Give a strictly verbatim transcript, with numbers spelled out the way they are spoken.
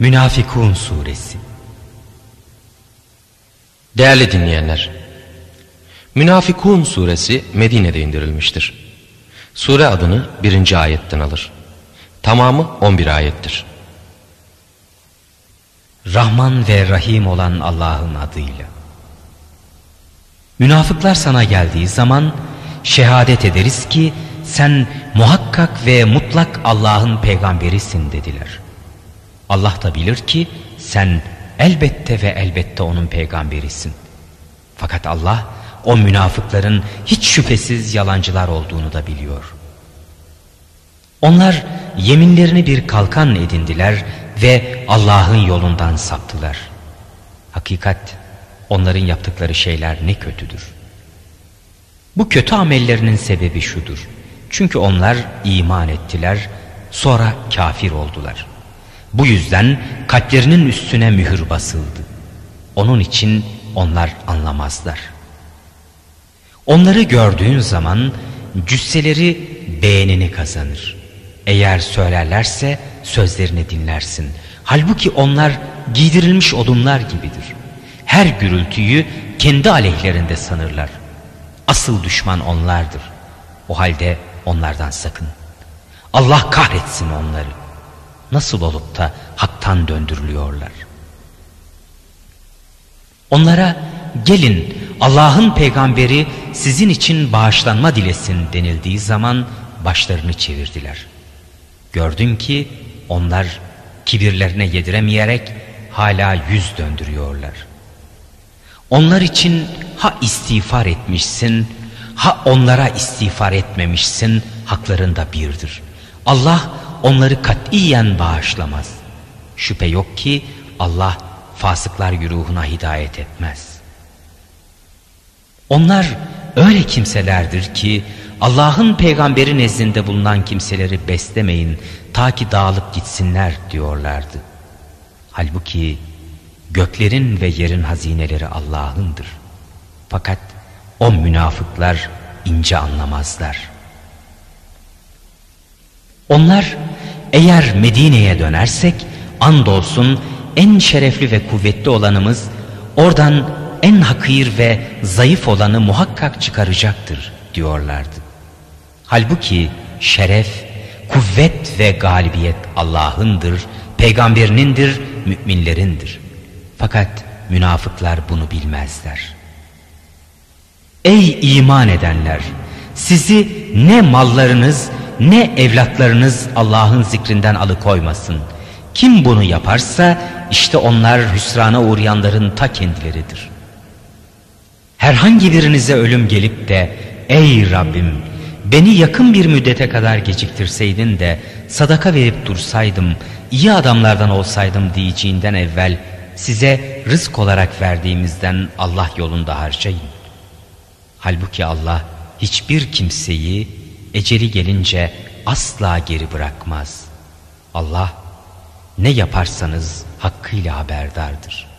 Münafikun Suresi. Değerli dinleyenler, Münafikun Suresi Medine'de indirilmiştir. Sure adını birinci ayetten alır. Tamamı on bir ayettir. Rahman ve Rahim olan Allah'ın adıyla. Münafıklar sana geldiği zaman şehadet ederiz ki sen muhakkak ve mutlak Allah'ın peygamberisin dediler. Allah da bilir ki sen elbette ve elbette onun peygamberisin. Fakat Allah o münafıkların hiç şüphesiz yalancılar olduğunu da biliyor. Onlar yeminlerini bir kalkan edindiler ve Allah'ın yolundan saptılar. Hakikat onların yaptıkları şeyler ne kötüdür. Bu kötü amellerinin sebebi şudur: çünkü onlar iman ettiler, sonra kafir oldular. Bu yüzden kalplerinin üstüne mühür basıldı. Onun için onlar anlamazlar. Onları gördüğün zaman cüsseleri beğenini kazanır. Eğer söylerlerse sözlerini dinlersin. Halbuki onlar giydirilmiş odunlar gibidir. Her gürültüyü kendi aleyhlerinde sanırlar. Asıl düşman onlardır. O halde onlardan sakın. Allah kahretsin onları. Nasıl olup da haktan döndürülüyorlar? Onlara gelin Allah'ın peygamberi sizin için bağışlanma dilesin denildiği zaman başlarını çevirdiler. Gördün ki onlar kibirlerine yediremeyerek hala yüz döndürüyorlar. Onlar için ha istiğfar etmişsin, ha onlara istiğfar etmemişsin, haklarında birdir. Allah onları katiyen bağışlamaz. Şüphe yok ki Allah fasıklar güruhuna hidayet etmez. Onlar öyle kimselerdir ki Allah'ın peygamberi nezdinde bulunan kimseleri beslemeyin ta ki dağılıp gitsinler diyorlardı. Halbuki göklerin ve yerin hazineleri Allah'ındır. Fakat o münafıklar ince anlamazlar. Onlar eğer Medine'ye dönersek andolsun en şerefli ve kuvvetli olanımız oradan en hakir ve zayıf olanı muhakkak çıkaracaktır diyorlardı. Halbuki şeref, kuvvet ve galibiyet Allah'ındır, peygamberinindir, müminlerindir. Fakat münafıklar bunu bilmezler. Ey iman edenler! Sizi ne mallarınız ne evlatlarınız Allah'ın zikrinden alıkoymasın. Kim bunu yaparsa işte onlar hüsrana uğrayanların ta kendileridir. Herhangi birinize ölüm gelip de ey Rabbim beni yakın bir müddete kadar geciktirseydin de sadaka verip dursaydım, iyi adamlardan olsaydım diyeceğinden evvel size rızk olarak verdiğimizden Allah yolunda harcayın. Halbuki Allah hiçbir kimseyi eceli gelince asla geri bırakmaz. Allah ne yaparsanız hakkıyla haberdardır.